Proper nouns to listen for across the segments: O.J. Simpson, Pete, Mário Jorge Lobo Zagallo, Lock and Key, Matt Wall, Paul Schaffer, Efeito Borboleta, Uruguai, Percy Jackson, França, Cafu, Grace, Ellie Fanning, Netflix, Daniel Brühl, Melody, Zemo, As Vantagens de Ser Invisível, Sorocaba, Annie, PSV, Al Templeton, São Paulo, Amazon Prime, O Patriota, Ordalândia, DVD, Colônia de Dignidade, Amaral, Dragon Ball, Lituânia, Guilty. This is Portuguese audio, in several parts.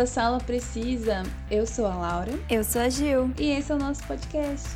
Nossa Sala Precisa. Eu sou a Laura. Eu sou a Gil. E esse é o nosso podcast.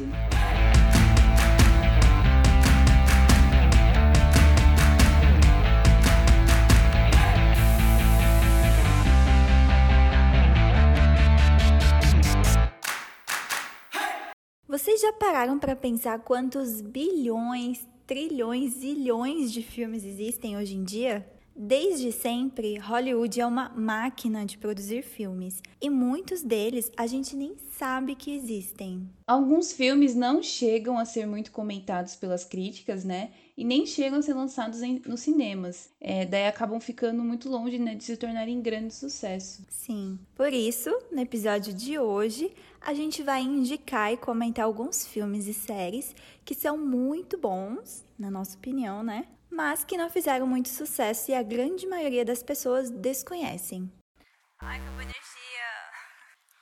Vocês já pararam para pensar quantos bilhões, trilhões, zilhões de filmes existem hoje em dia? Desde sempre, Hollywood é uma máquina de produzir filmes, e muitos deles a gente nem sabe que existem. Alguns filmes não chegam a ser muito comentados pelas críticas, né? E nem chegam a ser lançados nos cinemas. Daí acabam ficando muito longe, né, de se tornarem grande sucesso. Sim. Por isso, no episódio de hoje, a gente vai indicar e comentar alguns filmes e séries que são muito bons, na nossa opinião, né? Mas que não fizeram muito sucesso e a grande maioria das pessoas desconhecem. Ai, acabou a energia.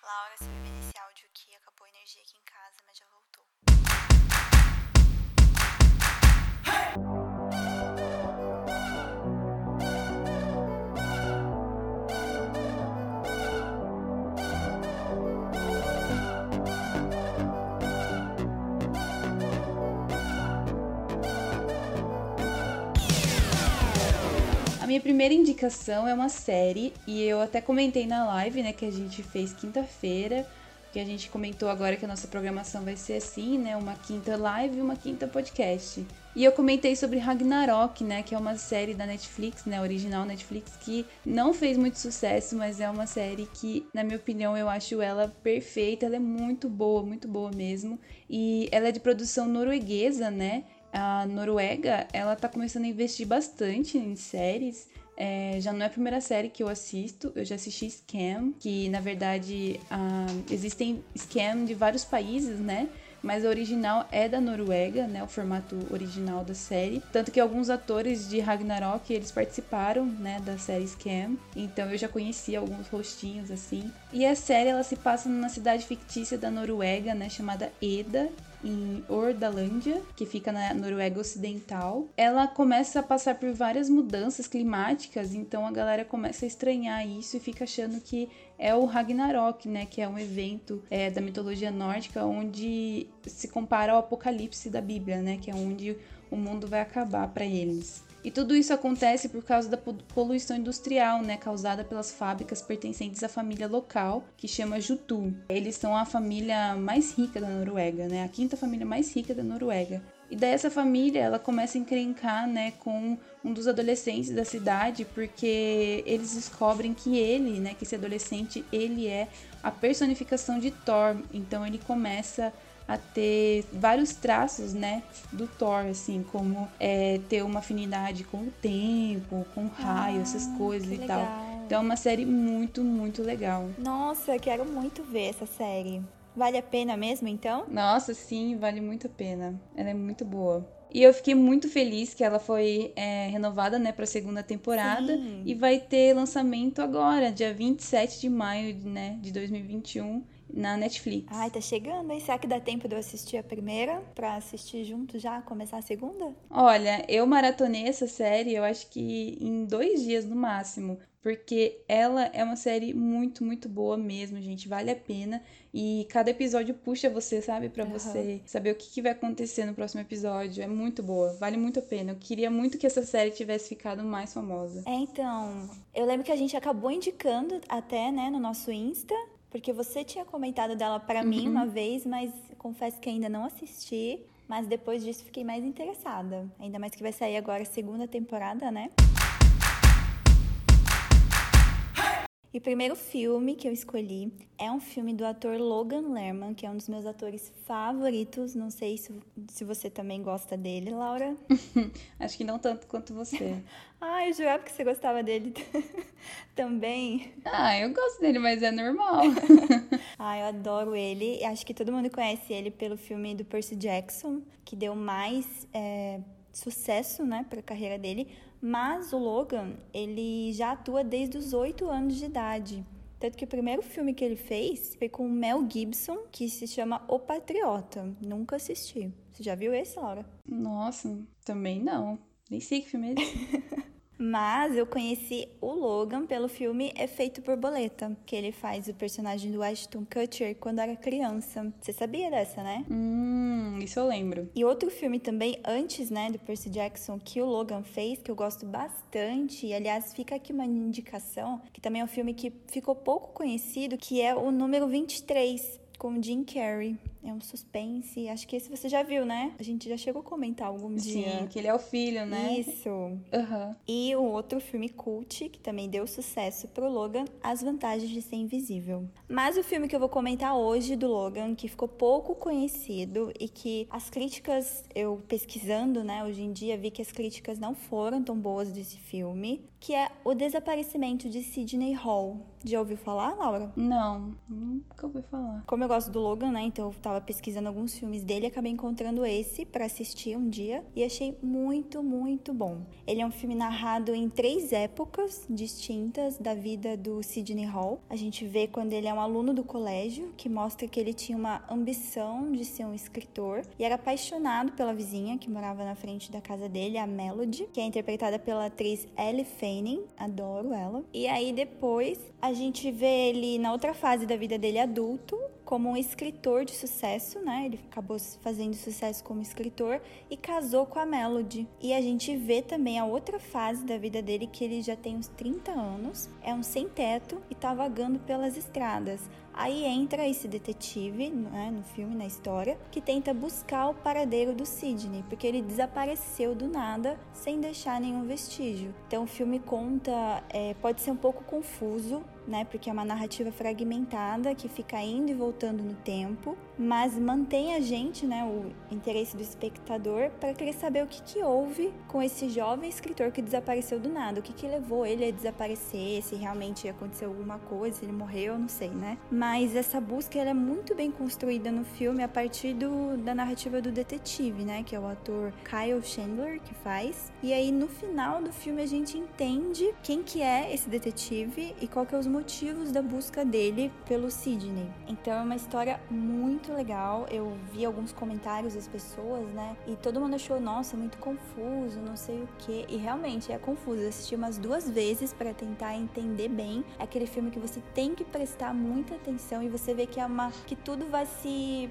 Laura, se me vê esse áudio aqui, acabou a energia aqui em casa, mas já voltou. Minha primeira indicação é uma série, e eu até comentei na live, né, que a gente fez quinta-feira, que a gente comentou agora que a nossa programação vai ser assim, né, uma quinta live e uma quinta podcast. E eu comentei sobre Ragnarök, né, que é uma série da Netflix, né, original Netflix, que não fez muito sucesso, mas é uma série que, na minha opinião, eu acho ela perfeita, ela é muito boa mesmo, e ela é de produção norueguesa, né. A Noruega, ela tá começando a investir bastante em séries. Já não é a primeira série que eu assisto. Eu já assisti Scam, que na verdade existem Scam de vários países, né? Mas a original é da Noruega, né? O formato original da série. Tanto que alguns atores de Ragnarök, eles participaram, né? Da série Scam. Então eu já conheci alguns rostinhos, assim. E a série, ela se passa numa cidade fictícia da Noruega, né? Chamada Eda, em Ordalândia, que fica na Noruega Ocidental. Ela começa a passar por várias mudanças climáticas, então a galera começa a estranhar isso e fica achando que é o Ragnarök, né, que é um evento da mitologia nórdica, onde se compara ao apocalipse da Bíblia, né, que é onde o mundo vai acabar para eles. E tudo isso acontece por causa da poluição industrial, né, causada pelas fábricas pertencentes à família local, que chama Jutu. Eles são a família mais rica da Noruega, né, a quinta família mais rica da Noruega. E daí essa família, ela começa a encrencar, né, com um dos adolescentes da cidade, porque eles descobrem que ele, né, que esse adolescente, ele é a personificação de Thor. Então ele começa a ter vários traços, né, do Thor, assim, como ter uma afinidade com o tempo, com o raio, essas coisas e legal. Tal. Então é uma série muito legal. Nossa, eu quero muito ver essa série. Vale a pena mesmo, então? Nossa, sim, vale muito a pena. Ela é muito boa. E eu fiquei muito feliz que ela foi renovada, né, pra segunda temporada. Sim. E vai ter lançamento agora, dia 27 de maio, né, de 2021. Na Netflix. Ai, tá chegando, hein? Será que dá tempo de eu assistir a primeira? Pra assistir junto já, começar a segunda? Olha, eu maratonei essa série, eu acho que em 2 dias no máximo. Porque ela é uma série muito boa mesmo, gente. Vale a pena. E cada episódio puxa você, sabe? Pra você saber o que vai acontecer no próximo episódio. É muito boa. Vale muito a pena. Eu queria muito que essa série tivesse ficado mais famosa. Então, eu lembro que a gente acabou indicando até, né? No nosso Insta. Porque você tinha comentado dela pra mim uma vez, mas confesso que ainda não assisti. Mas depois disso fiquei mais interessada. Ainda mais que vai sair agora a segunda temporada, né? E o primeiro filme que eu escolhi é um filme do ator Logan Lerman, que é um dos meus atores favoritos. Não sei se você também gosta dele, Laura. Acho que não tanto quanto você. Ah, eu jurava que você gostava dele também. Ah, eu gosto dele, mas é normal. Ah, eu adoro ele. Acho que todo mundo conhece ele pelo filme do Percy Jackson, que deu mais sucesso, né, para a carreira dele. Mas o Logan, ele já atua desde os 8 anos de idade. Tanto que o primeiro filme que ele fez foi com o Mel Gibson, que se chama O Patriota. Nunca assisti. Você já viu esse, Laura? Nossa, também não. Nem sei que filme é esse. Mas eu conheci o Logan pelo filme Efeito Borboleta, que ele faz o personagem do Ashton Kutcher quando era criança. Você sabia dessa, né? Isso eu lembro. E outro filme também, antes, né, do Percy Jackson, que o Logan fez, que eu gosto bastante, e aliás, fica aqui uma indicação, que também é um filme que ficou pouco conhecido, que é o número 23, com o Jim Carrey. É um suspense, acho que esse você já viu, né? A gente já chegou a comentar algum dia. Sim, que ele é o filho, né? Isso. Uhum. E o outro filme cult, que também deu sucesso pro Logan, As Vantagens de Ser Invisível. Mas o filme que eu vou comentar hoje do Logan, que ficou pouco conhecido e que as críticas, eu pesquisando, né, hoje em dia, vi que as críticas não foram tão boas desse filme, que é O Desaparecimento de Sidney Hall. Já ouviu falar, Laura? Não, nunca ouvi falar. Como eu gosto do Logan, né, então eu tava pesquisando alguns filmes dele, acabei encontrando esse pra assistir um dia e achei muito, muito bom. Ele é um filme narrado em 3 épocas distintas da vida do Sidney Hall. A gente vê quando ele é um aluno do colégio, que mostra que ele tinha uma ambição de ser um escritor e era apaixonado pela vizinha que morava na frente da casa dele, a Melody, que é interpretada pela atriz Ellie Fanning, adoro ela. E aí depois a gente vê ele na outra fase da vida dele adulto, como um escritor de sucesso, né? Ele acabou fazendo sucesso como escritor e casou com a Melody. E a gente vê também a outra fase da vida dele, que ele já tem uns 30 anos, é um sem-teto e tá vagando pelas estradas. Aí entra esse detetive, né, no filme, na história, que tenta buscar o paradeiro do Sidney, porque ele desapareceu do nada, sem deixar nenhum vestígio. Então o filme conta, pode ser um pouco confuso, né, porque é uma narrativa fragmentada que fica indo e voltando no tempo, mas mantém a gente, né, o interesse do espectador para querer saber o que houve com esse jovem escritor que desapareceu do nada, o que levou ele a desaparecer, se realmente aconteceu alguma coisa, se ele morreu, não sei, né? Mas essa busca ela é muito bem construída no filme a partir da narrativa do detetive, né, que é o ator Kyle Chandler que faz. E aí no final do filme a gente entende quem que é esse detetive e qual que é os motivos da busca dele pelo Sidney. Então é uma história muito legal. Eu vi alguns comentários das pessoas, né? E todo mundo achou, nossa, muito confuso, não sei o quê. E realmente é confuso. Eu assisti umas 2 vezes para tentar entender bem. É aquele filme que você tem que prestar muita atenção e você vê que que tudo vai se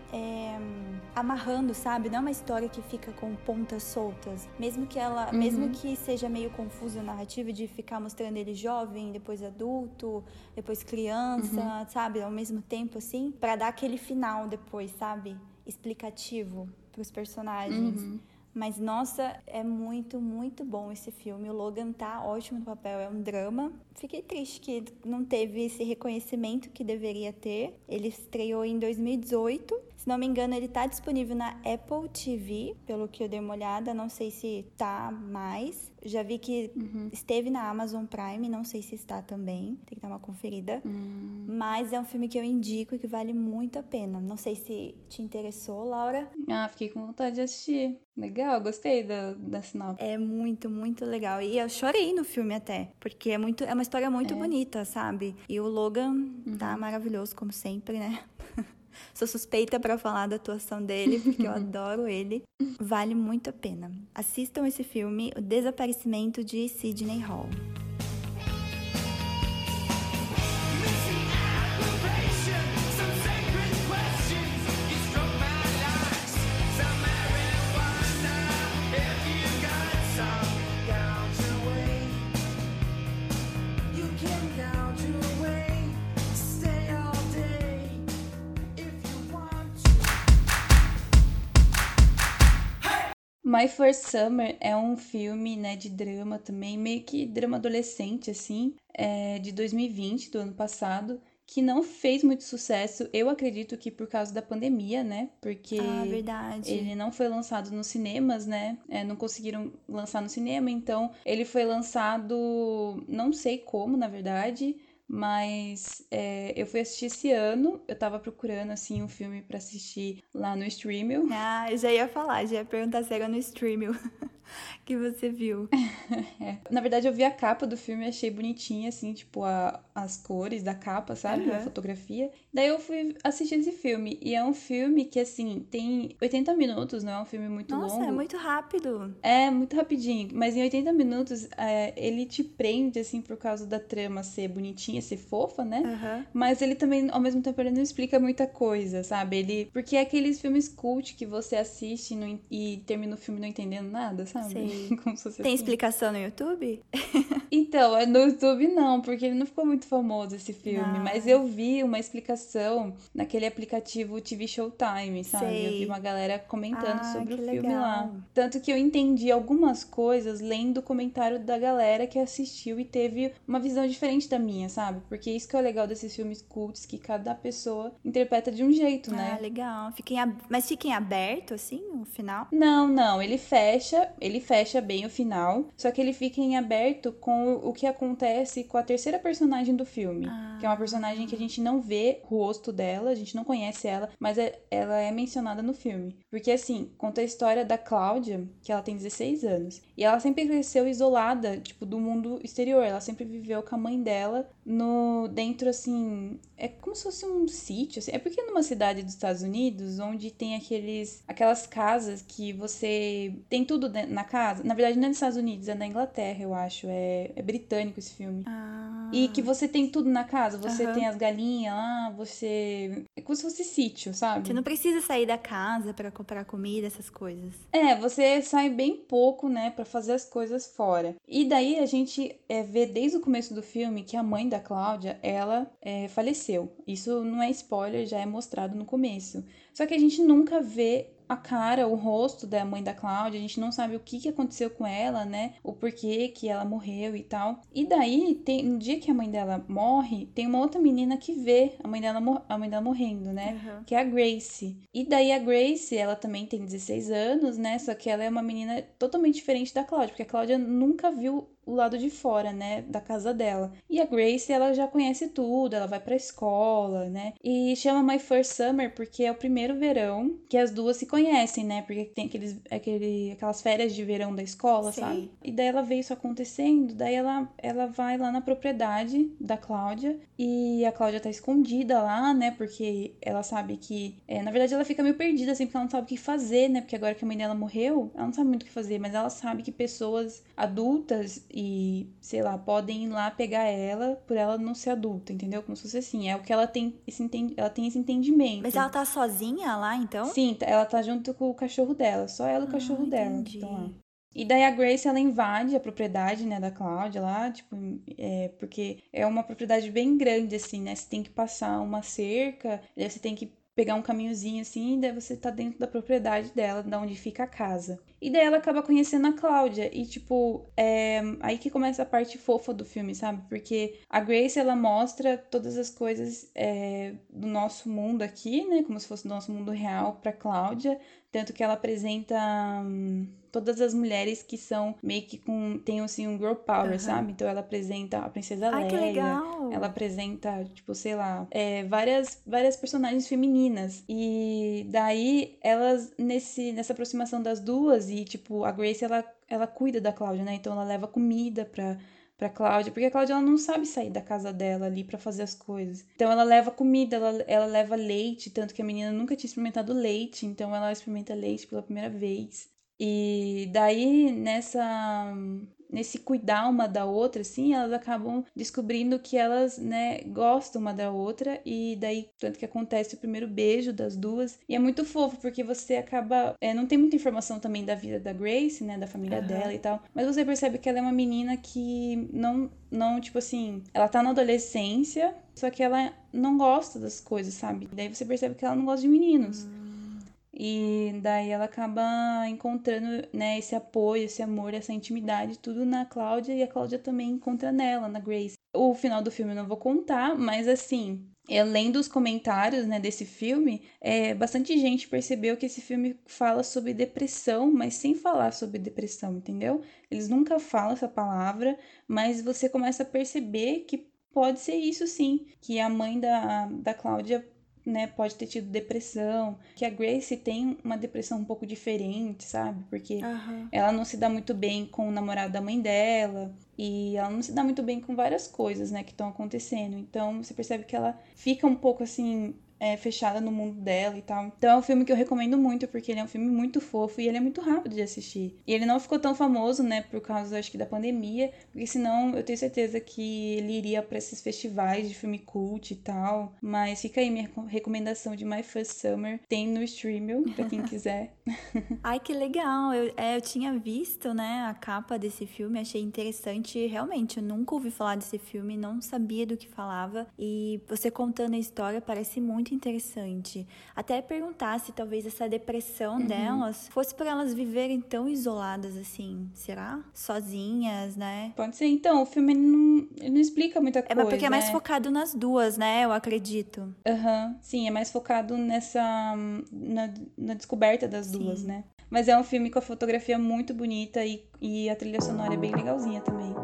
amarrando, sabe? Não é uma história que fica com pontas soltas. Mesmo que seja meio confusa a narrativa de ficar mostrando ele jovem, depois adulto, depois criança, sabe? Ao mesmo tempo, assim, pra dar aquele final depois, sabe? Explicativo pros personagens. Mas, nossa, é muito, muito bom esse filme. O Logan tá ótimo no papel, é um drama. Fiquei triste que não teve esse reconhecimento que deveria ter. Ele estreou em 2018. Se não me engano, ele tá disponível na Apple TV, pelo que eu dei uma olhada. Não sei se tá mais. Já vi que esteve na Amazon Prime, não sei se está também. Tem que dar uma conferida. Mas é um filme que eu indico e que vale muito a pena. Não sei se te interessou, Laura. Ah, fiquei com vontade de assistir. Legal, gostei da sinopse. É muito, muito legal. E eu chorei no filme até, porque é uma história muito bonita, sabe? E o Logan tá maravilhoso, como sempre, né? Sou suspeita pra falar da atuação dele, porque eu adoro ele. Vale muito a pena. Assistam esse filme, O Desaparecimento de Sidney Hall. My First Summer é um filme, né, de drama também, meio que drama adolescente, assim, de 2020, do ano passado, que não fez muito sucesso, eu acredito que por causa da pandemia, né, porque verdade. Ele não foi lançado nos cinemas, né, não conseguiram lançar no cinema, então ele foi lançado, não sei como, na verdade, mas eu fui assistir esse ano, eu tava procurando, assim, um filme pra assistir lá no Streamio. Ah, eu já ia falar, já ia perguntar se era no Streamio que você viu. Na verdade, eu vi a capa do filme e achei bonitinha, assim, tipo, as cores da capa, sabe? A fotografia. Daí eu fui assistir esse filme, e é um filme que, assim, tem 80 minutos, não é um filme muito longo. Nossa, é muito rápido. É, muito rapidinho, mas em 80 minutos ele te prende, assim, por causa da trama ser bonitinha, ser fofa, né? Uhum. Mas ele também, ao mesmo tempo, ele não explica muita coisa, sabe? Porque é aqueles filmes cult que você assiste e termina o filme não entendendo nada, sabe? Sim. Como se você... Tem explicação no YouTube? Então, no YouTube não, porque ele não ficou muito famoso, esse filme. Não. Mas eu vi uma explicação naquele aplicativo TV Showtime, sabe? Sei. Eu vi uma galera comentando sobre o filme lá. Tanto que eu entendi algumas coisas lendo o comentário da galera que assistiu e teve uma visão diferente da minha, sabe? Porque isso que é o legal desses filmes cults, que cada pessoa interpreta de um jeito, né? Ah, legal. Mas fiquem aberto, assim, o final? Não. Ele fecha bem o final, só que ele fica em aberto com o que acontece com a terceira personagem do filme. Ah. Que é uma personagem que a gente não vê o rosto dela, a gente não conhece ela, mas ela é mencionada no filme. Porque, assim, conta a história da Cláudia, que ela tem 16 anos. E ela sempre cresceu isolada, tipo, do mundo exterior. Ela sempre viveu com a mãe dela dentro, assim... É como se fosse um sítio, assim. É porque numa cidade dos Estados Unidos, onde tem aquelas casas que você... Tem tudo na casa. Na verdade, não é nos Estados Unidos, é na Inglaterra, eu acho. É britânico esse filme. Ah. E que você tem tudo na casa. Você tem as galinhas lá, você... É como se fosse sítio, sabe? Você não precisa sair da casa pra comprar comida, essas coisas. É, você sai bem pouco, né, pra fazer as coisas fora. E daí a gente vê desde o começo do filme que a mãe da Cláudia, ela faleceu. Isso não é spoiler, já é mostrado no começo. Só que a gente nunca vê a cara, o rosto da mãe da Cláudia, a gente não sabe o que aconteceu com ela, né? O porquê que ela morreu e tal. E daí, no dia que a mãe dela morre, tem uma outra menina que vê a mãe dela morrendo, né? Uhum. Que é a Grace. E daí a Grace, ela também tem 16 anos, né? Só que ela é uma menina totalmente diferente da Cláudia, porque a Cláudia nunca viu o lado de fora, né, da casa dela. E a Grace, ela já conhece tudo, ela vai pra escola, né, e chama My First Summer porque é o primeiro verão que as duas se conhecem, né, porque tem aquelas férias de verão da escola, Sim. sabe? E daí ela vê isso acontecendo, daí ela vai lá na propriedade da Cláudia, e a Cláudia tá escondida lá, né, porque ela sabe que... na verdade, ela fica meio perdida, assim, porque ela não sabe o que fazer, né, porque agora que a mãe dela morreu, ela não sabe muito o que fazer, mas ela sabe que pessoas adultas e, sei lá, podem ir lá pegar ela por ela não ser adulta, entendeu? Como se fosse assim, é o que ela tem, ela tem esse entendimento. Mas ela tá sozinha lá, então? Sim, ela tá junto com o cachorro dela, só ela e o cachorro dela que estão lá. E daí a Grace, ela invade a propriedade, né, da Cláudia lá, tipo, porque é uma propriedade bem grande, assim, né, você tem que passar uma cerca, daí você tem que pegar um caminhozinho assim, e daí você tá dentro da propriedade dela, da onde fica a casa. E daí ela acaba conhecendo a Cláudia, e tipo, aí que começa a parte fofa do filme, sabe? Porque a Grace, ela mostra todas as coisas do nosso mundo aqui, né? Como se fosse do nosso mundo real pra Cláudia, tanto que ela apresenta... todas as mulheres que são meio que tem, assim, um girl power, sabe? Então, ela apresenta a princesa Leia. Que legal! Ela apresenta, tipo, sei lá, várias personagens femininas. E daí, elas, nessa aproximação das duas, e, tipo, a Grace, ela cuida da Cláudia, né? Então, ela leva comida pra Cláudia, porque a Cláudia, ela não sabe sair da casa dela ali pra fazer as coisas. Então, ela leva comida, ela leva leite, tanto que a menina nunca tinha experimentado leite, então ela experimenta leite pela primeira vez. E daí, nesse cuidar uma da outra, assim, elas acabam descobrindo que elas, né, gostam uma da outra, e daí, tanto que acontece o primeiro beijo das duas, e é muito fofo, porque você acaba... não tem muita informação também da vida da Grace, né, da família dela e tal, mas você percebe que ela é uma menina que não, tipo assim, ela tá na adolescência, só que ela não gosta das coisas, sabe? E daí você percebe que ela não gosta de meninos. E daí ela acaba encontrando, né, esse apoio, esse amor, essa intimidade, tudo na Cláudia, e a Cláudia também encontra nela, na Grace. O final do filme eu não vou contar, mas assim, lendo os comentários, né, desse filme, bastante gente percebeu que esse filme fala sobre depressão, mas sem falar sobre depressão, entendeu? Eles nunca falam essa palavra, mas você começa a perceber que pode ser isso sim, que a mãe da Cláudia né, pode ter tido depressão, que a Grace tem uma depressão um pouco diferente, sabe? Porque ela não se dá muito bem com o namorado da mãe dela, e ela não se dá muito bem com várias coisas, né, que estão acontecendo. Então, você percebe que ela fica um pouco, assim, fechada no mundo dela e tal. Então, é um filme que eu recomendo muito, porque ele é um filme muito fofo e ele é muito rápido de assistir. E ele não ficou tão famoso, né, por causa, acho que, da pandemia, porque senão eu tenho certeza que ele iria pra esses festivais de filme cult e tal. Mas fica aí minha recomendação de My First Summer. Tem no Streamio, pra quem quiser. Ai, que legal! Eu tinha visto, né, a capa desse filme, achei interessante. Realmente, eu nunca ouvi falar desse filme, não sabia do que falava. E você contando a história parece muito interessante. Até perguntar se talvez essa depressão delas fosse por elas viverem tão isoladas assim, será? Sozinhas, né? Pode ser. Então, o filme ele não explica muita coisa. É porque é mais focado nas duas, né? Eu acredito. Sim, é mais focado na descoberta das duas, né? Mas é um filme com a fotografia muito bonita e a trilha sonora é bem legalzinha também.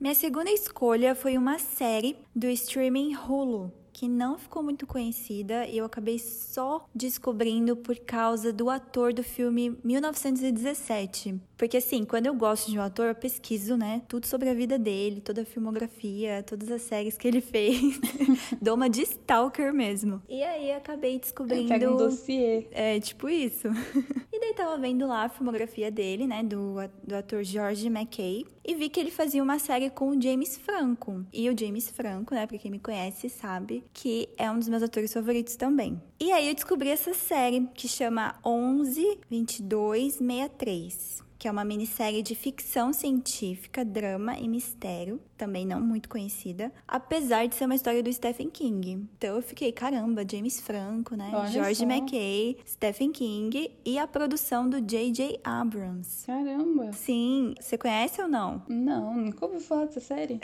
Minha segunda escolha foi uma série do streaming Hulu, que não ficou muito conhecida e eu acabei só descobrindo por causa do ator do filme 1917. Porque assim, quando eu gosto de um ator, eu pesquiso, né, tudo sobre a vida dele, toda a filmografia, todas as séries que ele fez. Dou uma de stalker mesmo. E aí acabei descobrindo... Pega um dossiê. É, tipo isso. E daí tava vendo lá a filmografia dele, né, do ator George MacKay, e vi que ele fazia uma série com o James Franco. E o James Franco, né, pra quem me conhece sabe, que é um dos meus atores favoritos também. E aí eu descobri essa série, que chama 11-22-63, que é uma minissérie de ficção científica, drama e mistério, também não muito conhecida, apesar de ser uma história do Stephen King. Então eu fiquei, caramba, James Franco, né? Olha, George MacKay, Stephen King e a produção do J.J. Abrams. Caramba! Sim, você conhece ou não? Não, nunca ouvi falar dessa série.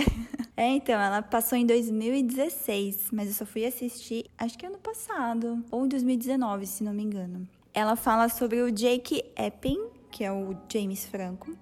Então, ela passou em 2016, mas eu só fui assistir, acho que ano passado, ou em 2019, se não me engano. Ela fala sobre o Jake Epping, que é o James Franco,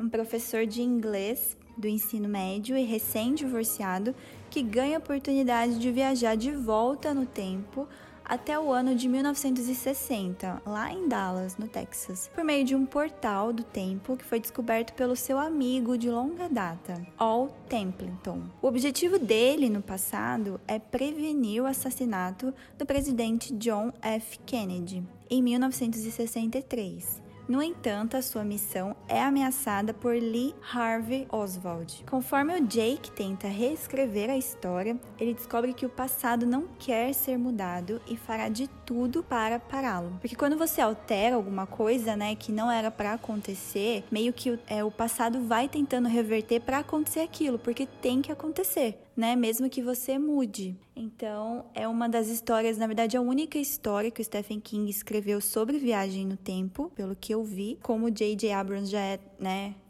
um professor de inglês do ensino médio e recém-divorciado que ganha a oportunidade de viajar de volta no tempo até o ano de 1960, lá em Dallas, no Texas, por meio de um portal do tempo que foi descoberto pelo seu amigo de longa data, Al Templeton. O objetivo dele, no passado, é prevenir o assassinato do presidente John F. Kennedy, em 1963. No entanto, a sua missão é ameaçada por Lee Harvey Oswald. Conforme o Jake tenta reescrever a história, ele descobre que o passado não quer ser mudado e fará de tudo para pará-lo. Porque quando você altera alguma coisa, né, que não era para acontecer, meio que o passado vai tentando reverter para acontecer aquilo, porque tem que acontecer, né, mesmo que você mude. Então, é uma das histórias, na verdade, a única história que o Stephen King escreveu sobre viagem no tempo, pelo que eu vi. Como o J.J. Abrams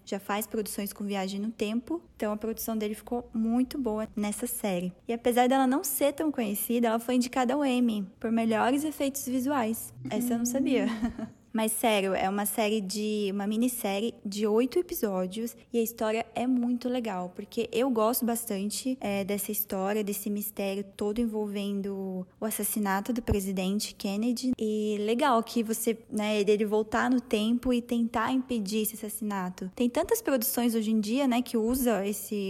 já faz produções com viagem no tempo, então a produção dele ficou muito boa nessa série. E apesar dela não ser tão conhecida, ela foi indicada ao Emmy por melhores efeitos visuais. Essa eu não sabia. Mas sério, é uma minissérie de 8 episódios e a história é muito legal, porque eu gosto bastante dessa história, desse mistério todo envolvendo o assassinato do presidente Kennedy. E legal que você, né, dele voltar no tempo e tentar impedir esse assassinato. Tem tantas produções hoje em dia, né, que usa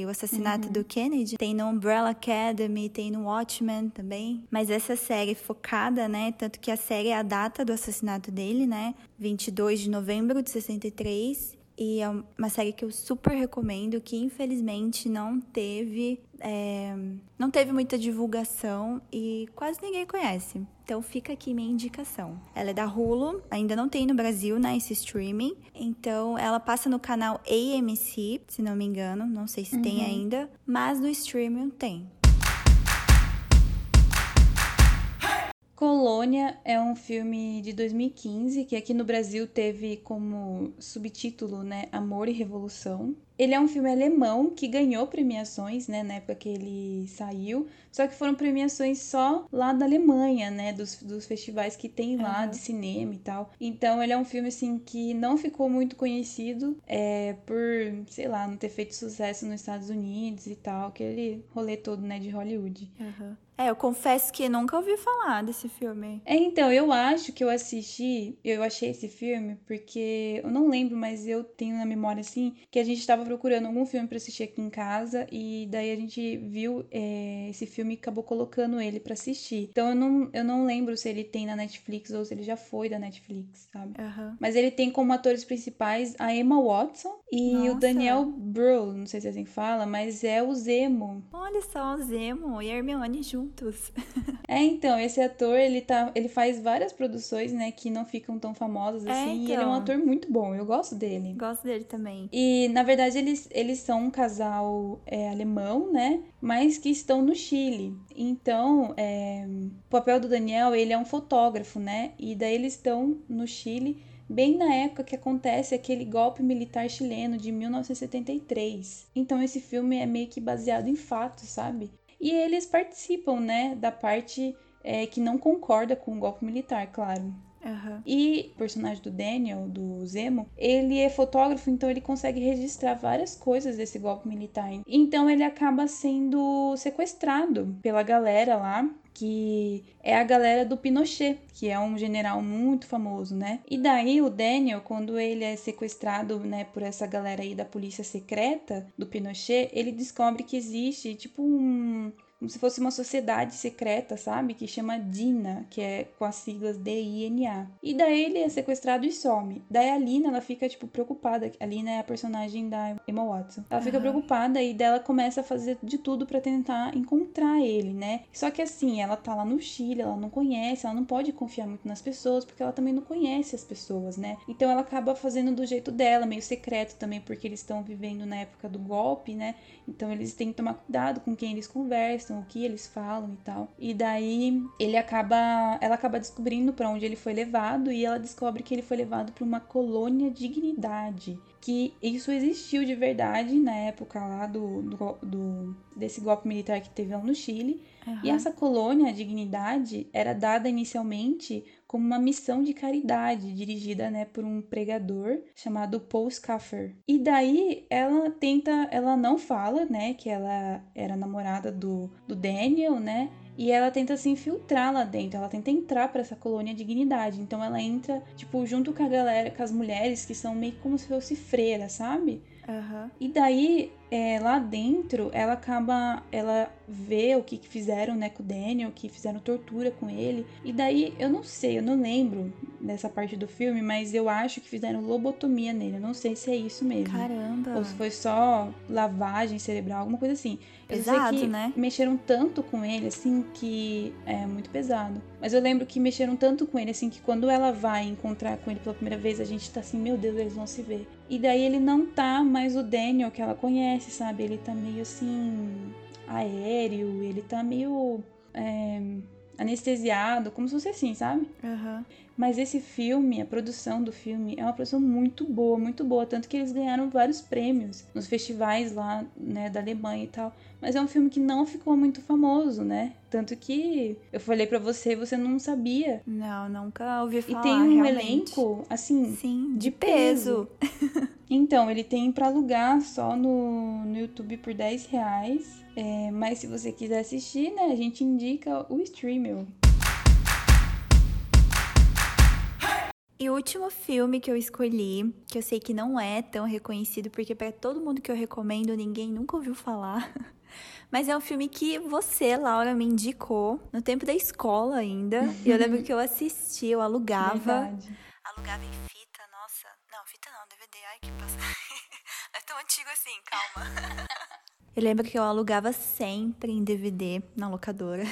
o assassinato do Kennedy. Tem no Umbrella Academy, tem no Watchmen também. Mas essa série focada, né, tanto que a série é a data do assassinato dele, né, 22 de novembro de 63, e é uma série que eu super recomendo, que infelizmente não teve muita divulgação e quase ninguém conhece. Então fica aqui minha indicação. Ela é da Hulu, ainda não tem no Brasil, né, esse streaming. Então ela passa no canal AMC, se não me engano, não sei se tem ainda, mas no streaming tem. Colônia é um filme de 2015, que aqui no Brasil teve como subtítulo, né, Amor e Revolução. Ele é um filme alemão que ganhou premiações, né, na época que ele saiu, só que foram premiações só lá da Alemanha, né, dos festivais que tem lá de cinema e tal. Então ele é um filme, assim, que não ficou muito conhecido por, sei lá, não ter feito sucesso nos Estados Unidos e tal, aquele rolê todo, né, de Hollywood. Eu confesso que nunca ouvi falar desse filme. Então, eu acho que eu achei esse filme, porque eu não lembro, mas eu tenho na memória, assim, que a gente tava procurando algum filme pra assistir aqui em casa, e daí a gente viu esse filme e acabou colocando ele pra assistir. Então, eu não lembro se ele tem na Netflix ou se ele já foi da Netflix, sabe? Mas ele tem como atores principais a Emma Watson e o Daniel Brühl, não sei se é assim que fala, mas é o Zemo. Olha só, o Zemo e a Hermione juntos. Então, esse ator, ele faz várias produções, né, que não ficam tão famosas, assim, então. E ele é um ator muito bom, eu gosto dele. Gosto dele também. E, na verdade, eles são um casal alemão, né, mas que estão no Chile. Então, o papel do Daniel, ele é um fotógrafo, né, e daí eles estão no Chile bem na época que acontece aquele golpe militar chileno de 1973. Então, esse filme é meio que baseado em fatos, sabe? E eles participam, né, da parte que não concorda com o golpe militar, claro. E o personagem do Daniel, do Zemo, ele é fotógrafo, então ele consegue registrar várias coisas desse golpe militar. Então ele acaba sendo sequestrado pela galera lá, que é a galera do Pinochet, que é um general muito famoso, né? E daí o Daniel, quando ele é sequestrado, né, por essa galera aí da polícia secreta do Pinochet, ele descobre que existe, tipo, como se fosse uma sociedade secreta, sabe? Que chama DINA, que é com as siglas D-I-N-A. E daí ele é sequestrado e some. Daí a Lina, ela fica, tipo, preocupada. A Lina é a personagem da Emma Watson. Ela fica preocupada e dela começa a fazer de tudo pra tentar encontrar ele, né? Só que assim, ela tá lá no Chile, ela não conhece, ela não pode confiar muito nas pessoas, porque ela também não conhece as pessoas, né? Então ela acaba fazendo do jeito dela, meio secreto também, porque eles estão vivendo na época do golpe, né? Então eles têm que tomar cuidado com quem eles conversam, o que eles falam e tal. E daí ela acaba descobrindo pra onde ele foi levado, e ela descobre que ele foi levado pra uma colônia de dignidade, que isso existiu de verdade na época lá desse golpe militar que teve lá no Chile. E essa colônia, a Dignidade, era dada inicialmente como uma missão de caridade, dirigida, né, por um pregador chamado Paul Schaffer. E daí ela não fala, né, que ela era namorada do Daniel, né? E ela tenta se infiltrar lá dentro, ela tenta entrar pra essa colônia Dignidade. Então ela entra, tipo, junto com a galera, com as mulheres que são meio como se fosse freira, sabe? E daí, lá dentro, ela vê o que fizeram, né, com o Daniel, que fizeram tortura com ele. E daí, eu não lembro dessa parte do filme, mas eu acho que fizeram lobotomia nele. Eu não sei se é isso mesmo. Caramba! Ou se foi só lavagem cerebral, alguma coisa assim. Pesado, eu sei que mexeram tanto com ele, assim, que é muito pesado. Mas eu lembro que mexeram tanto com ele, assim, que quando ela vai encontrar com ele pela primeira vez, a gente tá assim, meu Deus, eles vão se ver. E daí ele não tá mais o Daniel que ela conhece, sabe? Ele tá meio assim, aéreo, ele tá meio anestesiado, como se fosse assim, sabe? Mas esse filme, a produção do filme, é uma produção muito boa, tanto que eles ganharam vários prêmios nos festivais lá, né, da Alemanha e tal. Mas é um filme que não ficou muito famoso, né? Tanto que eu falei pra você, você não sabia. Não, nunca ouvi falar, realmente. E tem um elenco, assim, sim, de peso. Então, ele tem pra alugar só no YouTube por R$10. Mas se você quiser assistir, né, a gente indica o streaming. E o último filme que eu escolhi, que eu sei que não é tão reconhecido, porque pra todo mundo que eu recomendo, ninguém nunca ouviu falar. Mas é um filme que você, Laura, me indicou no tempo da escola ainda. E eu lembro que eu assisti, eu alugava. Verdade. Alugava em fita, nossa. Não, fita não, DVD. Ai, que passagem. Não é tão antigo assim, calma. Eu lembro que eu alugava sempre em DVD na locadora,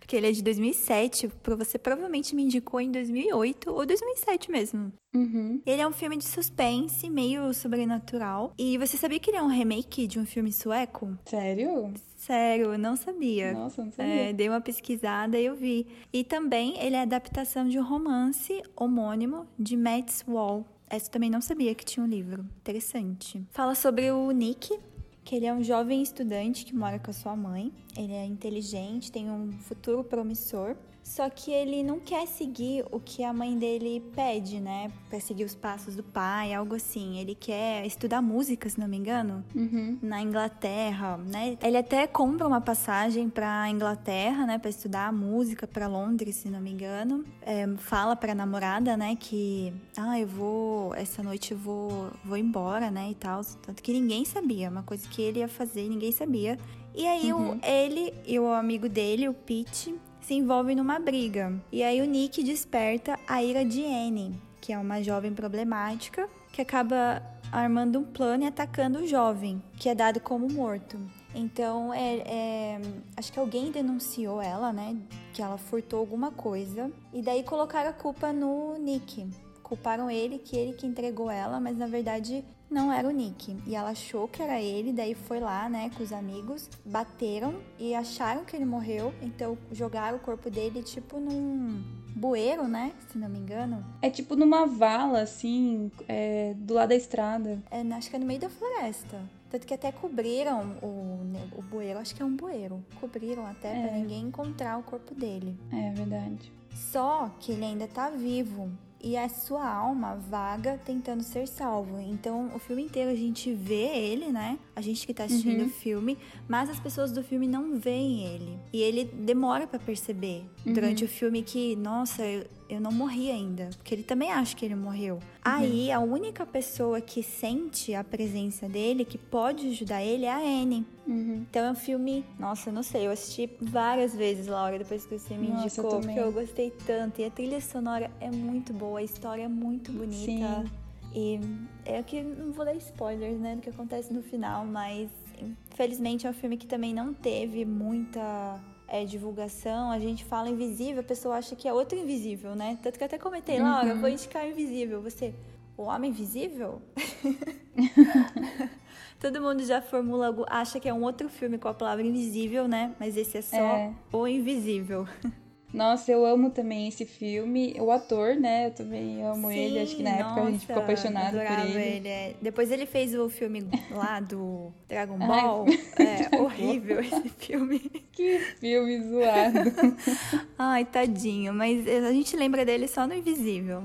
porque ele é de 2007, você provavelmente me indicou em 2008 ou 2007 mesmo. Uhum. Ele é um filme de suspense, meio sobrenatural, e você sabia que ele é um remake de um filme sueco? Sério? Sério, eu não sabia. Nossa, não sabia. Dei uma pesquisada e eu vi. E também ele é adaptação de um romance homônimo de Matt Wall. Essa eu também não sabia que tinha um livro. Interessante. Fala sobre o Nick, que ele é um jovem estudante que mora com a sua mãe. Ele é inteligente, tem um futuro promissor. Só que ele não quer seguir o que a mãe dele pede, né? Pra seguir os passos do pai, algo assim. Ele quer estudar música, se não me engano, na Inglaterra, né? Ele até compra uma passagem pra Inglaterra, né? Pra estudar música, pra Londres, se não me engano. Fala pra namorada, né? Que, essa noite eu vou embora, né? E tal. Tanto que ninguém sabia. Uma coisa que ele ia fazer, ninguém sabia. E aí ele e o amigo dele, o Pete, se envolvem numa briga. E aí o Nick desperta a ira de Annie, que é uma jovem problemática, que acaba armando um plano e atacando o jovem, que é dado como morto. Então, acho que alguém denunciou ela, né? Que ela furtou alguma coisa. E daí colocaram a culpa no Nick. Culparam ele que entregou ela, mas na verdade não era o Nick. E ela achou que era ele, daí foi lá, né, com os amigos, bateram e acharam que ele morreu, então jogaram o corpo dele tipo num bueiro, né, se não me engano. É tipo numa vala, assim, do lado da estrada. Acho que é no meio da floresta. Tanto que até cobriram o bueiro, acho que é um bueiro. Cobriram até pra ninguém encontrar o corpo dele. É verdade. Só que ele ainda tá vivo. E a sua alma vaga tentando ser salvo. Então, o filme inteiro a gente vê ele, né? A gente que tá assistindo o filme. Mas as pessoas do filme não veem ele. E ele demora pra perceber. Durante o filme que, nossa, eu não morri ainda. Porque ele também acha que ele morreu. Aí, a única pessoa que sente a presença dele, que pode ajudar ele, é a Annie. Então, é um filme... Nossa, eu não sei. Eu assisti várias vezes, Laura, depois que você me indicou. Porque eu gostei tanto. E a trilha sonora é muito boa. A história é muito bonita. Sim. E é que não vou dar spoilers, né? Do que acontece no final. Mas, infelizmente, é um filme que também não teve muita... divulgação, a gente fala Invisível, a pessoa acha que é outro invisível, né? Tanto que eu até comentei, Laura, eu vou indicar Invisível. Você, o Homem Invisível? Todo mundo já formula, acha que é um outro filme com a palavra invisível, né? Mas esse é só O Invisível. Nossa, eu amo também esse filme. O ator, né? Eu também amo ele. Acho que na época a gente ficou apaixonado por ele. Depois ele fez o filme lá do Dragon Ball. Horrível esse filme. Que filme zoado. Ai, tadinho. Mas a gente lembra dele só no Invisível.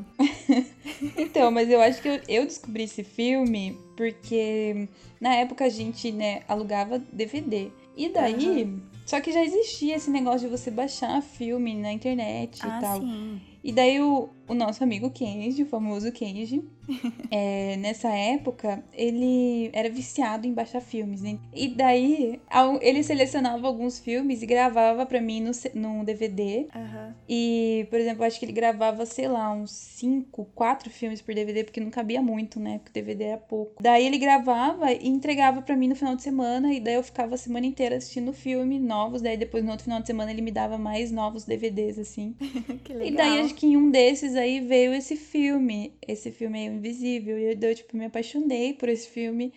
Então, mas eu acho que eu descobri esse filme porque na época a gente, né, alugava DVD. E daí... Só que já existia esse negócio de você baixar filme na internet e tal. Sim. E daí o nosso amigo Kenji, o famoso Kenji, nessa época, ele era viciado em baixar filmes, né? E daí ele selecionava alguns filmes e gravava pra mim num DVD. E, por exemplo, acho que ele gravava, sei lá, uns 4 filmes por DVD, porque não cabia muito, né? Porque o DVD era pouco. Daí ele gravava e entregava pra mim no final de semana, e daí eu ficava a semana inteira assistindo filme, novos. Daí depois, no outro final de semana, ele me dava mais novos DVDs, assim. Que legal. E daí, acho que em um desses aí veio esse filme aí, O Invisível. E eu, tipo, me apaixonei por esse filme.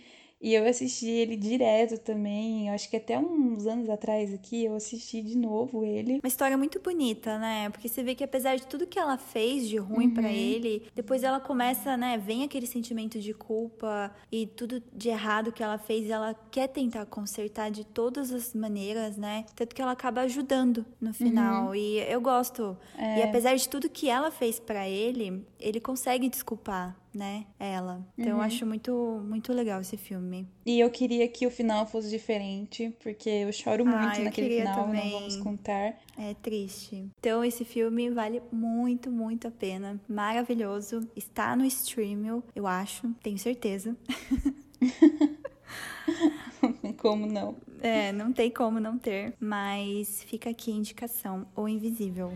E eu assisti ele direto também. Acho que até uns anos atrás aqui, eu assisti de novo ele. Uma história muito bonita, né? Porque você vê que apesar de tudo que ela fez de ruim pra ele, depois ela começa, né? Vem aquele sentimento de culpa e tudo de errado que ela fez. Ela quer tentar consertar de todas as maneiras, né? Tanto que ela acaba ajudando no final. E eu gosto. E apesar de tudo que ela fez pra ele, ele consegue desculpar, né, ela. Então eu acho muito, muito legal esse filme. E eu queria que o final fosse diferente, porque eu choro muito naquele final, também. Não vamos contar. É triste. Então esse filme vale muito, muito a pena. Maravilhoso. Está no streaming, eu acho. Tenho certeza. Como não? Não tem como não ter. Mas fica aqui a indicação, O Invisível.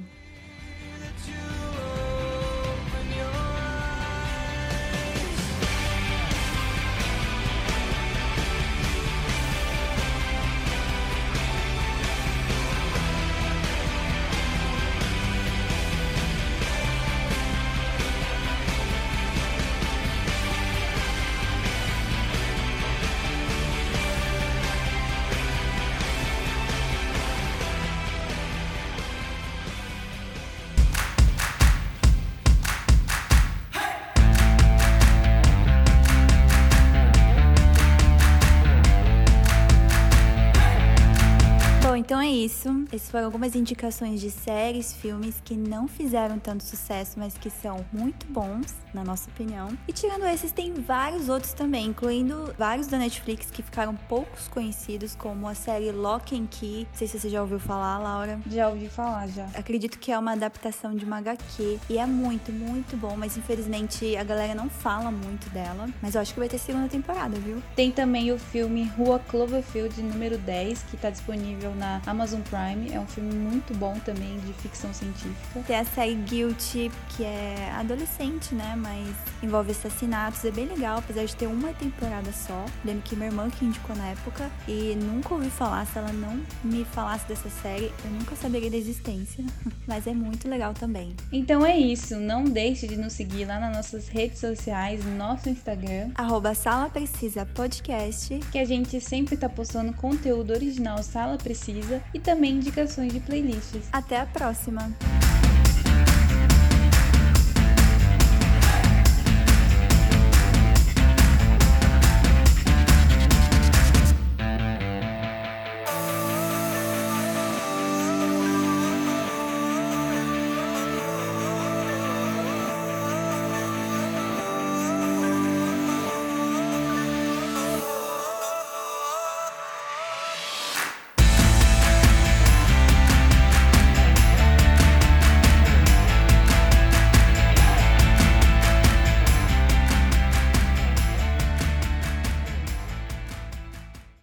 então é isso. Essas foram algumas indicações de séries, filmes que não fizeram tanto sucesso, mas que são muito bons, na nossa opinião. E tirando esses, tem vários outros também, incluindo vários da Netflix que ficaram poucos conhecidos, como a série Lock and Key. Não sei se você já ouviu falar, Laura. Já ouvi falar, já. Acredito que é uma adaptação de uma HQ e é muito, muito bom, mas infelizmente a galera não fala muito dela. Mas eu acho que vai ter segunda temporada, viu? Tem também o filme Rua Cloverfield número 10, que tá disponível na Amazon Prime. É um filme muito bom também, de ficção científica. Tem a série Guilty, que é adolescente, né? Mas envolve assassinatos, é bem legal, apesar de ter uma temporada só. Lembro que minha irmã que indicou na época e nunca ouvi falar. Se ela não me falasse dessa série, eu nunca saberia da existência. Mas é muito legal também. Então é isso, não deixe de nos seguir lá nas nossas redes sociais, no nosso Instagram, @SalaPrecisaPodcast, que a gente sempre tá postando conteúdo original Sala Precisa e também indicações de playlists. Até a próxima!